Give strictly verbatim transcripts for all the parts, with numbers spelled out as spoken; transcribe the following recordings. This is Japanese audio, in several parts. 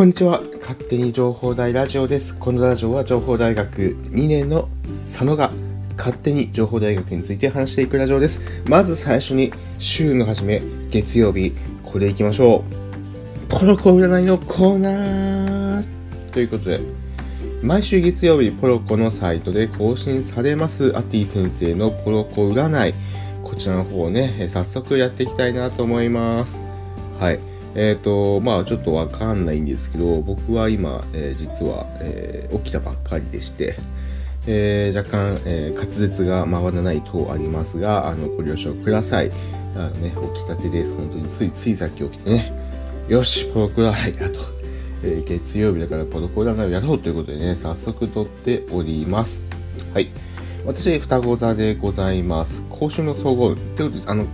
こんにちは。勝手に情報大ラジオです。このラジオは情報大学にねんの佐野が勝手に情報大学について話していくラジオです。まず最初に週の初め月曜日、これいきましょう。ポロコ占いのコーナーということで、毎週月曜日ポロコのサイトで更新されますアティ先生のポロコ占い、こちらの方をね早速やっていきたいなと思います。はい、えーとまあ、ちょっとわかんないんですけど、僕は今、えー、実は、えー、起きたばっかりでして、えー、若干、えー、滑舌が回らない等ありますが、あのご了承ください。あの、ね、起きたてです。本当についついさっき起きてね、よしポロコ占いだと、えー、月曜日だからポロコ占いをやろうということでね、早速撮っております。はい、私双子座でございます。今週の総合運ということで、あの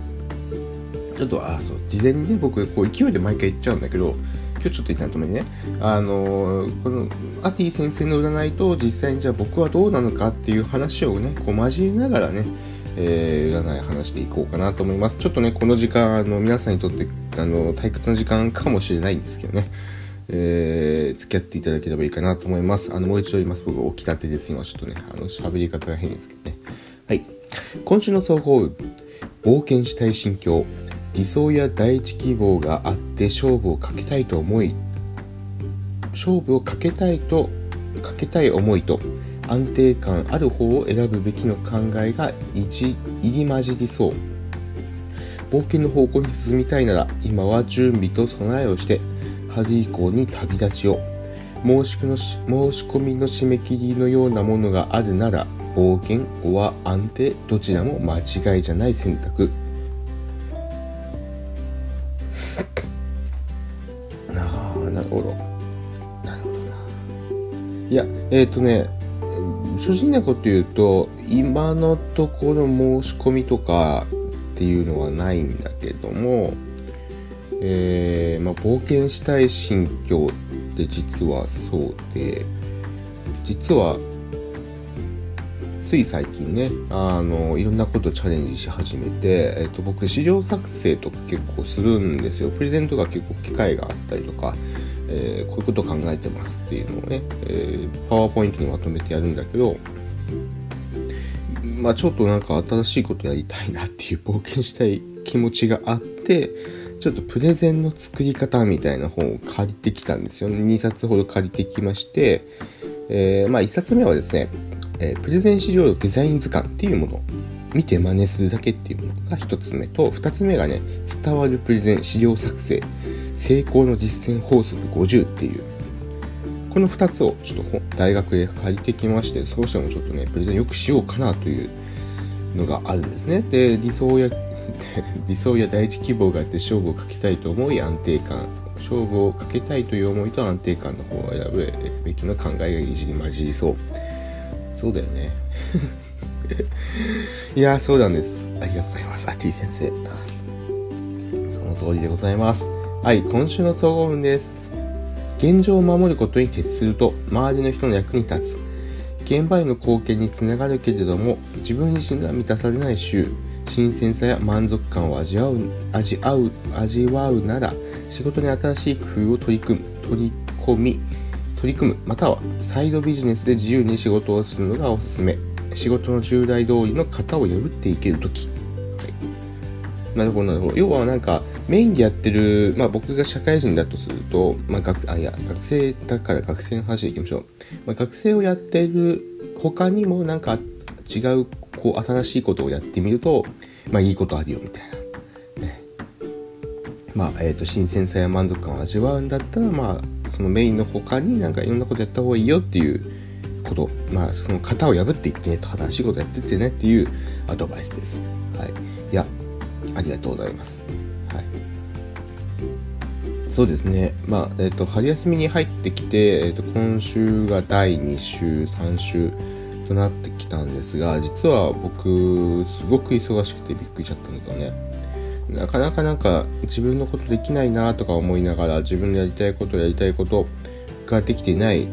ちょっとあそう事前にね、僕こう勢いで毎回言っちゃうんだけど、今日ちょっと一旦止めにね、あのー、このアティ先生の占いと実際にじゃあ僕はどうなのかっていう話をねこう交えながらね、えー、占い話していこうかなと思います。ちょっとねこの時間、あの皆さんにとってあの退屈な時間かもしれないんですけどね、えー、付き合っていただければいいかなと思います。あのもう一度言います。僕起きたてです。今ちょっとねあの喋り方が変ですけどね。はい、今週の総合、冒険したい心境、理想や第一希望があって勝負をかけたいと思い、勝負をかけたいとかけたい思いと安定感ある方を選ぶべきの考えが入り混じりそう。冒険の方向に進みたいなら、今は準備と備えをして春以降に旅立ちを。申し込みの締め切りのようなものがあるなら、冒険は安定、どちらも間違いじゃない選択。ああ、なるほど。なるほどな。いや、えっとね、正直なこと言うと、今のところ申し込みとかっていうのはないんだけども、えー、まあ、冒険したい心境って実はそうで、実はつい最近ね、あのいろんなことチャレンジし始めて、えっと、僕資料作成とか結構するんですよ。プレゼントが結構機会があったりとか、えー、こういうことを考えてますっていうのをね、えー、パワーポイントにまとめてやるんだけど、まあ、ちょっとなんか新しいことやりたいなっていう冒険したい気持ちがあって、ちょっとプレゼンの作り方みたいな本を借りてきたんですよ。にさつほど借りてきまして、えーまあ、いっさつめはですね、えー、プレゼン資料デザイン図鑑っていうもの、見て真似するだけっていうものがひとつめと、ふたつめがね、伝わるプレゼン資料作成成功の実践法則ごじゅうっていう、このふたつをちょっと大学で借りてきまして、そうしてもちょっとねプレゼンよくしようかなというのがあるんですね。で、理想や理想や第一希望があって勝負をかけたいと思い、安定感、勝負をかけたいという思いと安定感の方を選ぶべきの考えがいじり混じりそう。そうだよねいや、そうなんです。ありがとうございます、アティ先生。その通りでございます。はい、今週の総合運です。現状を守ることに徹すると周りの人の役に立つ。現場への貢献につながるけれども、自分自身が満たされない週、新鮮さや満足感を味わう、味わう、味わうなら、仕事に新しい工夫を取り組む、取り込み取り組む、またはサイドビジネスで自由に仕事をするのがおすすめ。仕事の従来通りの型を破っていけるとき、はい、なるほどなるほど。要はなんかメインでやってる、まあ、僕が社会人だとすると、まあ、学あいや学生だから学生の話でいきましょう、まあ、学生をやっている他にもなんか違うこう新しいことをやってみると、まあ、いいことあるよみたいな、ね、まあ、えーと、新鮮さや満足感を味わうんだったら、まあそのメインの他になんかいろんなことやった方がいいよっていうこと、まあその型を破っていってね、正しいことやってってねっていうアドバイスです。はい。いや、ありがとうございます。はい。そうですね。まあえっと春休みに入ってきて、えっと今週がだいに週、さん週となってきたんですが、実は僕すごく忙しくてびっくりしちゃったんだけどね。なかなかなんか自分のことできないなとか思いながら、自分のやりたいことやりたいことができていない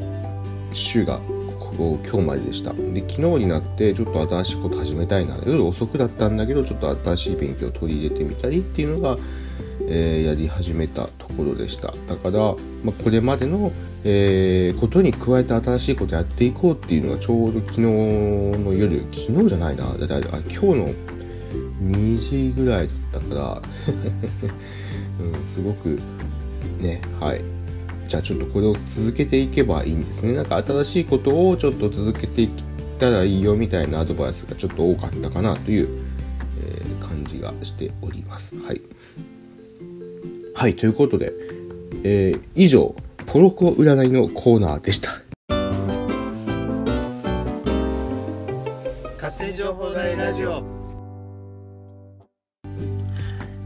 週がここ今日まででした。で、昨日になってちょっと新しいこと始めたいな、夜遅くだったんだけどちょっと新しい勉強を取り入れてみたりっていうのが、えー、やり始めたところでした。だから、まあ、これまでの、えー、ことに加えて新しいことやっていこうっていうのがちょうど昨日の夜昨日じゃないなだいたいあれ今日のにじぐらいだったから、うん、すごくね、はい、じゃあちょっとこれを続けていけばいいんですね。なんか新しいことをちょっと続けていったらいいよみたいなアドバイスがちょっと多かったかなという、えー、感じがしております。はいはい、ということで、えー、以上ポロコ占いのコーナーでした。家庭情報大ラジオ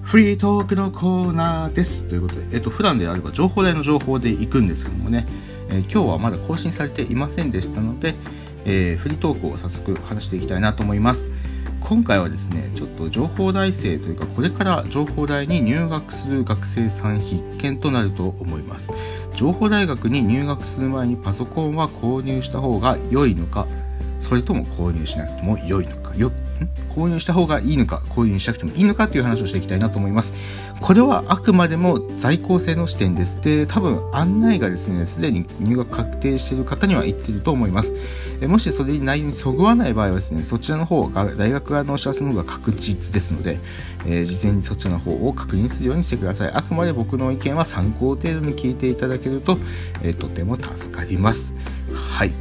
フリートークのコーナーです。ということで、えっと、普段であれば情報大の情報でいくんですけどもね、えー、今日はまだ更新されていませんでしたので、えー、フリートークを早速話していきたいなと思います。今回はですね、ちょっと情報大生というか、これから情報大に入学する学生さん必見となると思います。情報大学に入学する前にパソコンは購入した方が良いのか、それとも購入しなくても良いのか、よ購入した方がいいのか、購入しなくてもいいのかという話をしていきたいなと思います。これはあくまでも在校生の視点です。で、多分案内がですね、すでに入学確定している方には言っていると思います。もしそれに内容にそぐわない場合はですね、そちらの方が大学側のお知らせの方が確実ですので、えー、事前にそちらの方を確認するようにしてください。あくまで僕の意見は参考程度に聞いていただけると、えー、とても助かります。はい、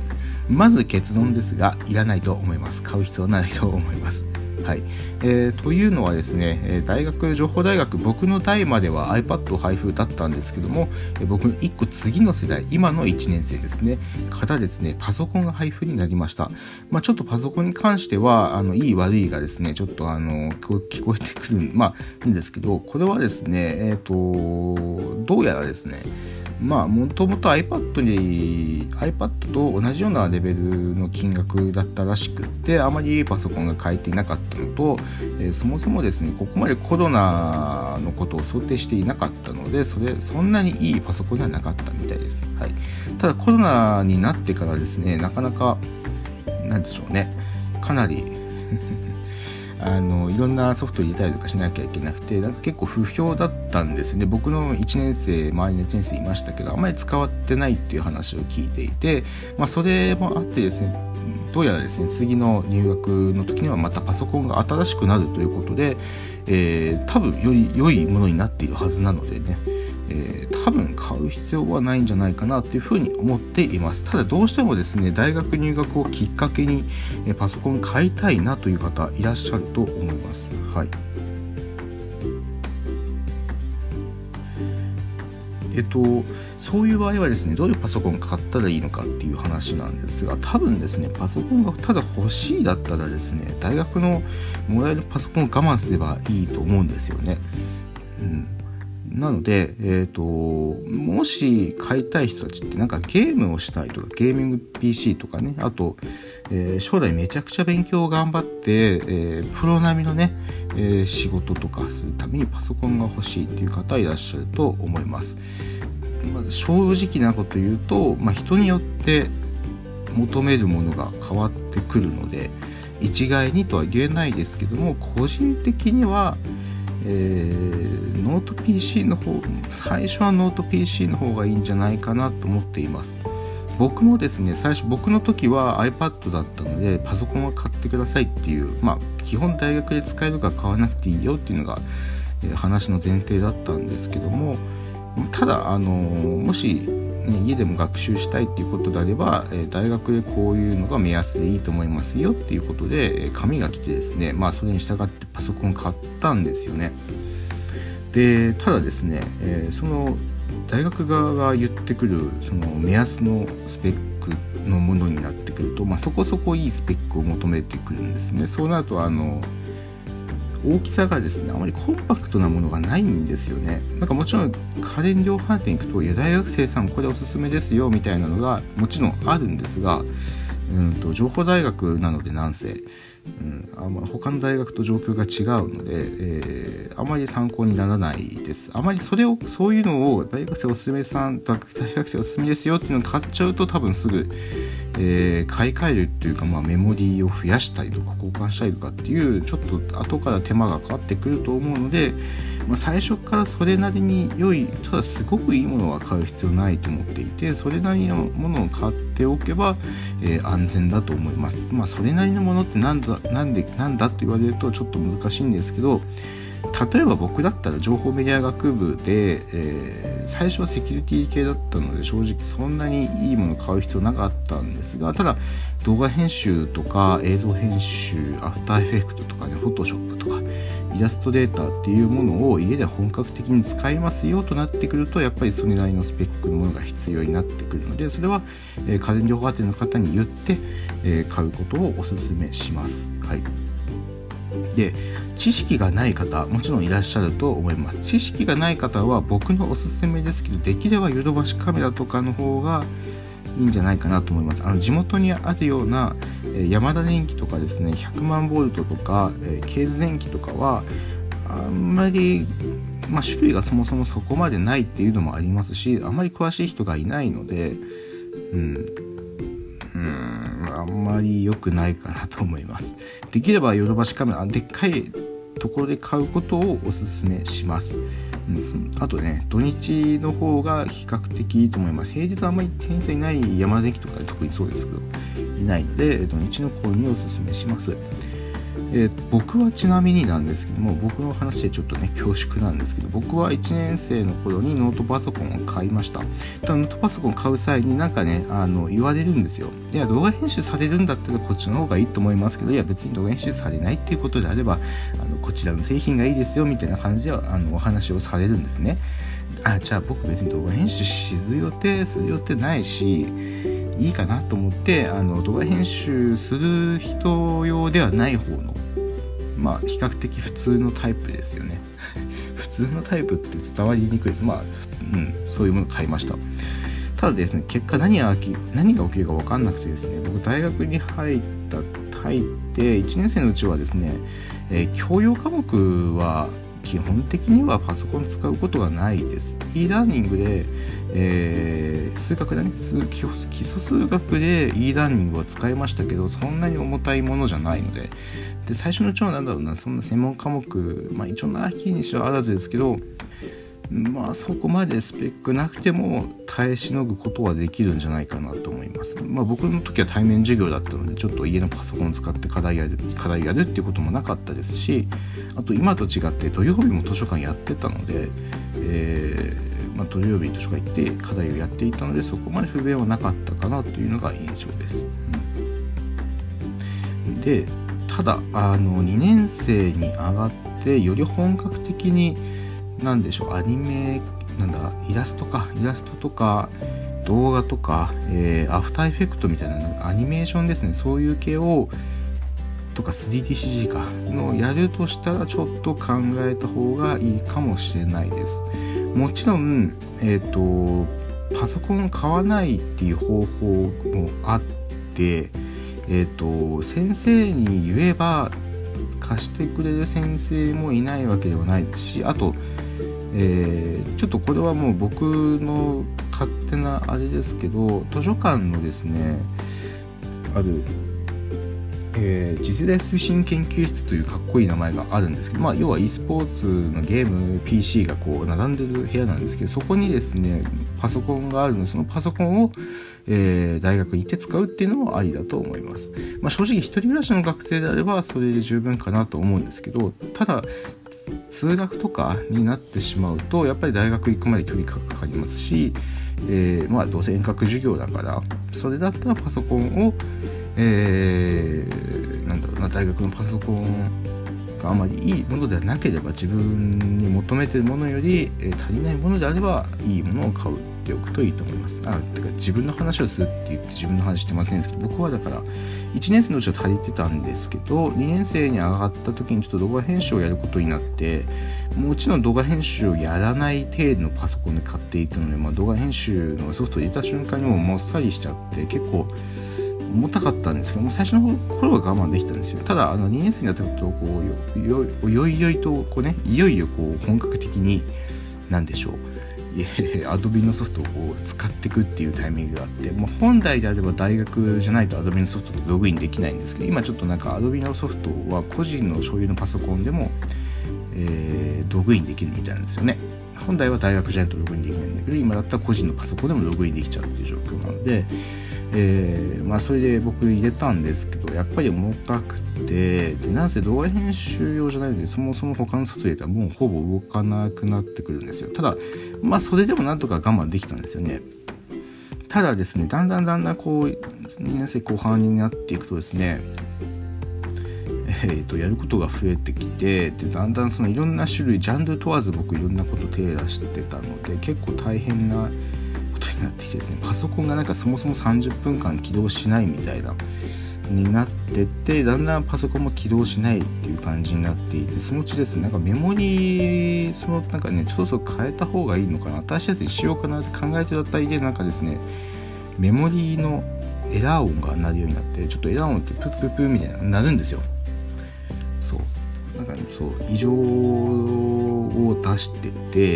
まず結論ですが、いらないと思います。買う必要ないと思います。はい、えー、というのはですね、大学情報大学、僕の代までは iPad 配布だったんですけども、僕のいっこ次の世代、今のいちねん生ですねからですね、パソコンが配布になりました。まあ、ちょっとパソコンに関してはあのいい悪いがですね、ちょっとあの聞こえてくる、まあ、んですけど、これはですね、えっとどうやらですね、まあ、もともと iPad に iPad と同じようなレベルの金額だったらしくって、あまりパソコンが買えていなかったのと、えー、そもそもですね、ここまでコロナのことを想定していなかったので、それそんなにいいパソコンではなかったみたいです。はい、ただコロナになってからですね、なかなかなんでしょうね、かなりあのいろんなソフトを入れたりとかしなきゃいけなくて、なんか結構不評だったんですね。僕のいちねん生、周りのいちねん生いましたけど、あまり使わってないっていう話を聞いていて、まあ、それもあってですね、どうやらですね、次の入学の時にはまたパソコンが新しくなるということで、えー、多分より良いものになっているはずなのでね、えー、多分買う必要はないんじゃないかなというふうに思っています。ただどうしてもですね、大学入学をきっかけにパソコン買いたいなという方いらっしゃると思います。はい、えっとそういう場合はですね、どういうパソコンを買ったらいいのかっていう話なんですが、多分ですね、パソコンがただ欲しいだったらですね、大学のもらえるパソコンを我慢すればいいと思うんですよね。うんなので、えーと、もし買いたい人たちって、なんかゲームをしたいとか、ゲーミング ピーシー とかね、あと、えー、将来めちゃくちゃ勉強を頑張って、えー、プロ並みのね、えー、仕事とかするためにパソコンが欲しいっていう方いらっしゃると思います。まあ、正直なこと言うと、まあ、人によって求めるものが変わってくるので、一概にとは言えないですけども、個人的には、えー、ノート ピーシー の方、最初はノート ピーシー の方がいいんじゃないかなと思っています。僕もですね、最初僕の時は iPad だったので、パソコンは買ってくださいっていう、まあ基本大学で使えるから買わなくていいよっていうのが、えー、話の前提だったんですけども、ただあのー、もし家でも学習したいっていうことであれば、大学でこういうのが目安でいいと思いますよっていうことで紙が来てですね、まあそれに従ってパソコン買ったんですよね。で、ただですね、その大学側が言ってくるその目安のスペックのものになってくると、まあそこそこいいスペックを求めてくるんですね。そうなるとあの大きさがですね、あまりコンパクトなものがないんですよね。なんかもちろん家電量販店に行くと、いや大学生さんこれおすすめですよみたいなのがもちろんあるんですが、うんと情報大学なのでなんせ、うん、あま他の大学と状況が違うので、えー、あまり参考にならないです。あまりそれをそういうのを大学生おすすめさん大学生おすすめですよっていうのを買っちゃうと、多分すぐ、えー、買い替えるっていうか、まあ、メモリーを増やしたりとか交換したりとかっていうちょっと後から手間がかかってくると思うので、まあ、最初からそれなりに良い、ただすごくいいものは買う必要ないと思っていて、それなりのものを買っておけば、えー、安全だと思います。まあ、それなりのものってなんだ、なんで、なんだって言われるとちょっと難しいんですけど、例えば僕だったら情報メディア学部で、えー、最初はセキュリティ系だったので正直そんなにいいもの買う必要なかったんですが、ただ動画編集とか映像編集、アフターエフェクトとかね、Photoshop とかイラストレーターっていうものを家で本格的に使いますよとなってくると、やっぱりそれなりのスペックのものが必要になってくるので、それは家電量販店の方に言って、えー、買うことをおすすめします。はい。で、知識がない方もちろんいらっしゃると思います。知識がない方は僕のおすすめですけど、できればヨドバシカメラとかの方がいいんじゃないかなと思います。あの地元にあるような、えー、ヤマダ電機とかですね、ひゃくまんボルトとか、えー、ケーズ電機とかはあんまり、まあ、種類がそもそもそこまでないっていうのもありますし、あんまり詳しい人がいないので、うん。うーん、あんまり良くないかなと思います。できればヨドバシカメラ、でっかいところで買うことをおすすめします。うん、あとね、土日の方が比較的いいと思います。平日あんまり店員さんいない山田駅とかで特にそうですけど、いないので土日の購入をおすすめします。えー、僕はちなみになんですけども、僕の話でちょっとね恐縮なんですけど、僕はいちねんせいの頃にノートパソコンを買いました。ただノートパソコンを買う際になんかね、あの言われるんですよ。いや、動画編集されるんだったらこっちの方がいいと思いますけど、いや別に動画編集されないっていうことであればあのこちらの製品がいいですよみたいな感じであのお話をされるんですね。あ、じゃあ僕別に動画編集する予定する予定ないしいいかなと思って、あの動画編集する人用ではない方の、まあ比較的普通のタイプですよね普通のタイプって伝わりにくいです。まあ、うん、そういうものを買いました。ただですね、結果何が起き、何が起きるか分かんなくてですね、僕大学に入った入っていちねんせいのうちはですね、えー、教養科目は基本的にはパソコン使うことがないです。e ラーニングで、えー、数学だね、基礎数学で e ラーニングは使いましたけど、そんなに重たいものじゃないので、で最初のうちはなんだろうな、そんな専門科目、まあ一応なきにしろあらずですけど、まあそこまでスペックなくても耐えしのぐことはできるんじゃないかなと思います。まあ僕の時は対面授業だったので、ちょっと家のパソコンを使って課題やる、課題やるっていうこともなかったですし、あと今と違って土曜日も図書館やってたので、えー、まあ土曜日図書館行って課題をやっていたので、そこまで不便はなかったかなというのが印象です。うん、で、ただあのにねんせいに上がってより本格的になんでしょう、アニメなんだイラストかイラストとか動画とか、えー、アフターエフェクトみたいなアニメーションですね、そういう系をとか スリーディーシージー かのやるとしたら、ちょっと考えた方がいいかもしれないです。もちろん、えーと、パソコンを買わないっていう方法もあって、えーと、先生に言えば貸してくれる先生もいないわけではないですし、あとえー、ちょっとこれはもう僕の勝手なあれですけど、図書館のですねある、えー、次世代推進研究室というかっこいい名前があるんですけど、まあ、要は e スポーツのゲーム ピーシー がこう並んでる部屋なんですけど、そこにですねパソコンがあるので、そのパソコンを、えー、大学に行って使うっていうのもありだと思います。まあ、正直一人暮らしの学生であればそれで十分かなと思うんですけど、ただ通学とかになってしまうとやっぱり大学行くまで距離がかかりますし、えー、まあどうせ遠隔授業だから、それだったらパソコンを、えー、なんだろうな、大学のパソコンがあまりいいものではなければ、自分に求めてるものより、えー、足りないものであればいいものを買うっておくといいと思います。あ、てか自分の話をするって言って自分の話してませんですけど、僕はだからいちねんせいのうちは足りてたんですけど、にねんせいに上がった時にちょっと動画編集をやることになって、もちろん動画編集をやらない程度のパソコンで買っていたので、まあ、動画編集のソフトを入れた瞬間にもうもっさりしちゃって結構重たかったんですけども、最初の頃は我慢できたんですよ。ただあのにねんせいになったことをこうよいよいとこうね、いよいよこう本格的に何でしょう、アドビのソフトをこう使っていくっていうタイミングがあって、もう本来であれば大学じゃないとアドビのソフトとログインできないんですけど、今ちょっとなんかアドビのソフトは個人の所有のパソコンでも、えー、ログインできるみたいなんですよね。本来は大学じゃないとログインできないんだけど、今だったら個人のパソコンでもログインできちゃうっていう状況なので、えーまあ、それで僕入れたんですけど、やっぱり重たくて、でなんせ動画編集用じゃないので、そもそも他のソフト入れたらもうほぼ動かなくなってくるんですよ。ただまあそれでもなんとか我慢できたんですよね。ただですね、だんだんだんだんこうにねん生後半になっていくとですね、えー、とやることが増えてきて、でだんだんそのいろんな種類ジャンル問わず僕いろんなこと手出してたので、結構大変なことになってきてですね、パソコンがなんかそもそもさんじゅっぷんかん起動しないみたいなになってって、だんだんパソコンも起動しないっていう感じになっていて、そのうちですね、なんかメモリーそのなんかねちょっとそれ変えた方がいいのかな、新しいやつにしようかなって考えてたあたりで、なんかですねメモリーのエラー音が鳴るようになって、ちょっとエラー音ってプップップみたいな鳴るんですよ。そうなんかそう異常を出して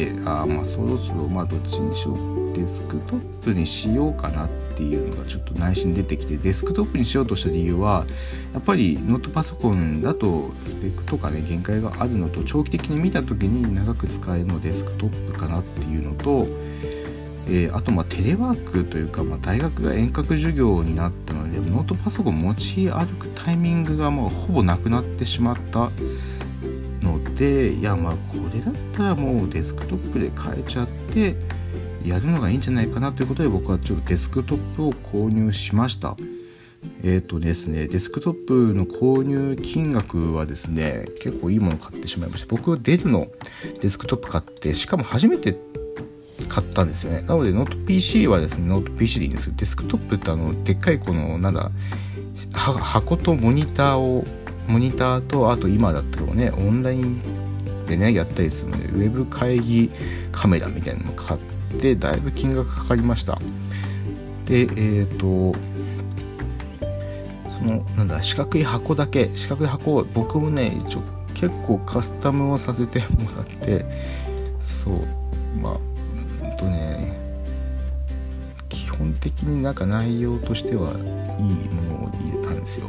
て、あまあそろそろまあどっちにしよう、デスクトップにしようかなっていうのがちょっと内心出てきて、デスクトップにしようとした理由はやっぱりノートパソコンだとスペックとかね限界があるのと、長期的に見た時に長く使えるのデスクトップかなっていうのと、えー、あとまあテレワークというか、まあ大学が遠隔授業になったのでノートパソコン持ち歩くタイミングがもうほぼなくなってしまったので、いやまあこれだったらもうデスクトップで変えちゃってやるのがいいんじゃないかなということで、僕はちょっとデスクトップを購入しました。えーとですね、デスクトップの購入金額はですね結構いいものを買ってしまいました。僕はデルのデスクトップ買って、しかも初めて買ったんですよね。なのでノート ピーシー はですねノート ピーシー でいいんですけど、デスクトップってあのでっかいこのなんだ箱とモニターをモニターとあと今だったらねオンラインでねやったりするのでウェブ会議カメラみたいなのを買ってだいぶ金額かかりました。でえっ、ー、とそのなんだ四角い箱だけ四角い箱を僕もね一応結構カスタムをさせてもらって、そうまあとね、基本的になんか内容としてはいいものを入れたんですよ。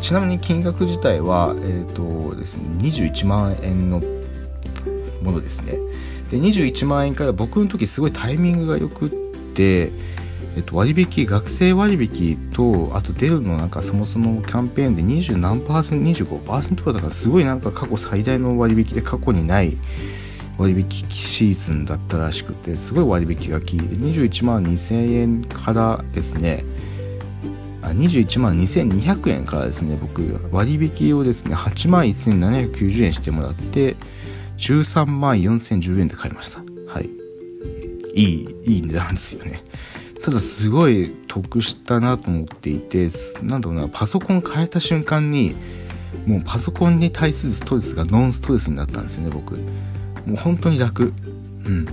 ちなみに金額自体は、えーとですね、にじゅういちまんえんのものですね。でにじゅういちまんえんから僕の時すごいタイミングがよくって、えーと割引学生割引とあとデルのなんかそもそもキャンペーンでにじゅうなんパーセント にじゅうごパーセント はだからすごいなんか過去最大の割引で過去にない割引シーズンだったらしくて、すごい割引が効いてにじゅういちまんにせんえんからですね、あにじゅういちまんにせんにひゃくえんからですね、僕割引をですねはちまんせんななひゃくきゅうじゅうえんしてもらってじゅうさんまんよんせんじゅうえんで買いました。はい、いいいい値段ですよね。ただすごい得したなと思っていて、なんだろうな、パソコン変えた瞬間にもうパソコンに対するストレスがノンストレスになったんですよね。僕もう本当に楽、うん、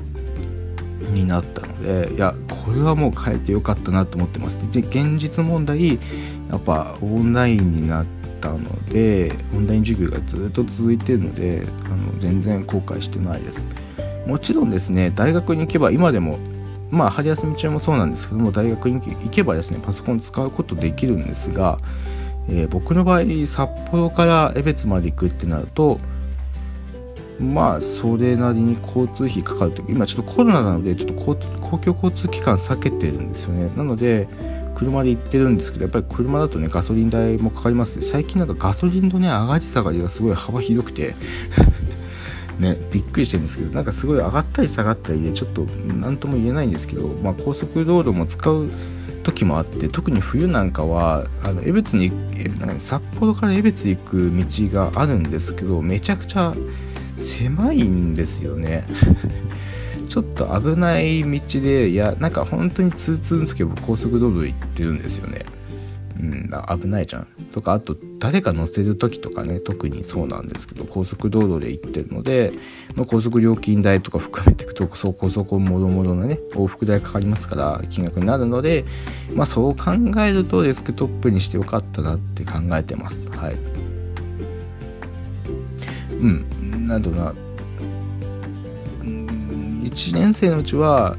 になったので、いやこれはもう変えてよかったなと思ってます。で現実問題やっぱオンラインになったのでオンライン授業がずっと続いてるので、あの全然後悔してないです。もちろんですね、大学に行けば今でもまあ春休み中もそうなんですけども、大学に行けばですねパソコン使うことできるんですが、えー、僕の場合札幌から江別まで行くってなると、まあそれなりに交通費かかるという、今ちょっとコロナなのでちょっと公共交通機関避けてるんですよね。なので車で行ってるんですけど、やっぱり車だとねガソリン代もかかりますし、最近なんかガソリンのね上がり下がりがすごい幅広くてねびっくりしてるんですけど、なんかすごい上がったり下がったりでちょっと何とも言えないんですけど、まあ高速道路も使う時もあって、特に冬なんかはあの江別になんか札幌から江別行く道があるんですけど、めちゃくちゃ狭いんですよねちょっと危ない道で、いやなんか本当に通通の時は高速道路行ってるんですよね。うん、危ないじゃんとか、あと誰か乗せる時とかね特にそうなんですけど、高速道路で行ってるので、まあ、高速料金代とか含めていくとそこそこもろもろのね往復代かかりますから金額になるので、まあそう考えるとデスクトップにしてよかったなって考えてます。はい、うん、なんとな、うん、いちねん生のうちは、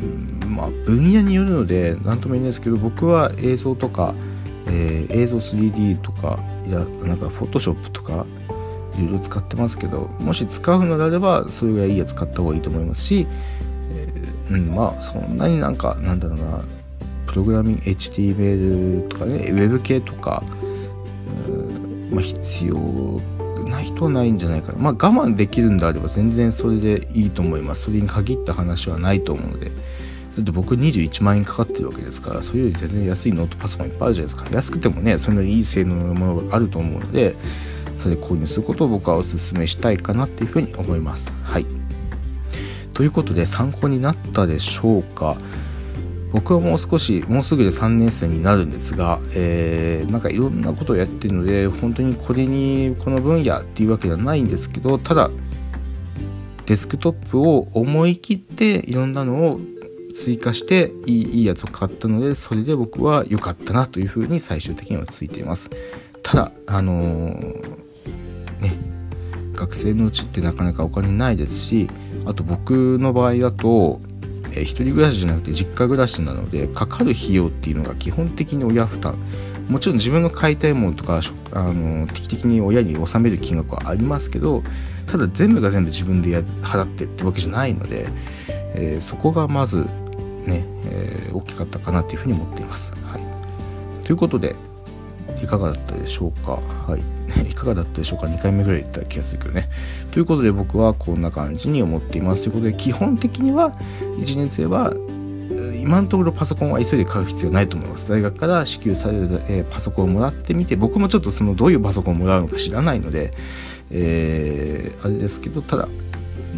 うん、まあ分野によるので何とも言えないですけど、僕は映像とか、えー、映像 スリーディー とか、いやなんか Photoshop とかいろいろ使ってますけど、もし使うのであればそれぐらいいいや使った方がいいと思いますし、えーうん、まあそんなになんかなんだろうな、プログラミング エイチティーエムエル とかね、ウェブ系とか、まあ、必要ない人はないんじゃないかな。まあ我慢できるんであれば全然それでいいと思います。それに限った話はないと思うので。だって僕にじゅういちまんえんかかってるわけですから、それより全然安いノートパソコンいっぱいあるじゃないですか。安くてもね、それなりにいい性能のものがあると思うので、それ購入することを僕はお勧めしたいかなっていうふうに思います。はい。ということで参考になったでしょうか。僕はもう少し、もうすぐでさんねん生になるんですが、えー、なんかいろんなことをやってるので、本当にこれに、この分野っていうわけではないんですけど、ただ、デスクトップを思い切っていろんなのを追加していい、いいやつを買ったので、それで僕は良かったなというふうに最終的にはついています。ただ、あのー、ね、学生のうちってなかなかお金ないですし、あと僕の場合だと、えー、一人暮らしじゃなくて実家暮らしなので、かかる費用っていうのが基本的に親負担、もちろん自分の買いたいものとか、あの定期的に親に納める金額はありますけど、ただ全部が全部自分で払ってってわけじゃないので、えー、そこがまずね、えー、大きかったかなというふうに思っています、はい、ということでいかがだったでしょうか、はい、いかがだったでしょうか、にかいめぐらい言った気がするけどね。ということで僕はこんな感じに思っていますということで、基本的にはいちねん生は今のところパソコンは急いで買う必要ないと思います。大学から支給される、えー、パソコンをもらってみて、僕もちょっとそのどういうパソコンをもらうのか知らないので、えー、あれですけど、ただ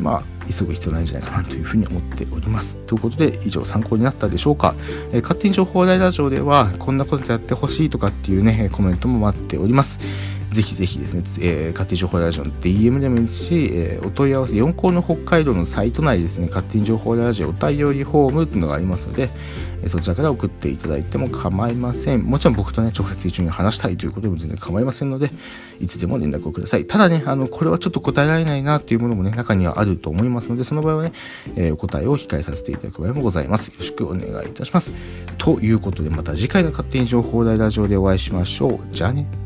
まあ急ぐ必要ないんじゃないかなというふうに思っております。ということで以上、参考になったでしょうか。えー、勝手に情報ライダー上ではこんなことやってほしいとかっていうねコメントも待っております。ぜひぜひですね、えー、勝手に情報ライダー上の ディーエム でもいいし、えー、お問い合わせよん校の北海道のサイト内ですね、勝手に情報ライダー上お便りフォームというのがありますので、えー、そちらから送っていただいても構いません。もちろん僕とね直接一緒に話したいということでも全然構いませんので、いつでも連絡をください。ただね、あのこれはちょっと答えられないなというものもね中にはあると思いますますので、その場合はね、えー、お答えを控えさせていただく場合もございます。よろしくお願いいたします。ということで、また次回の勝手に情報ライダー上でお会いしましょう。じゃあね。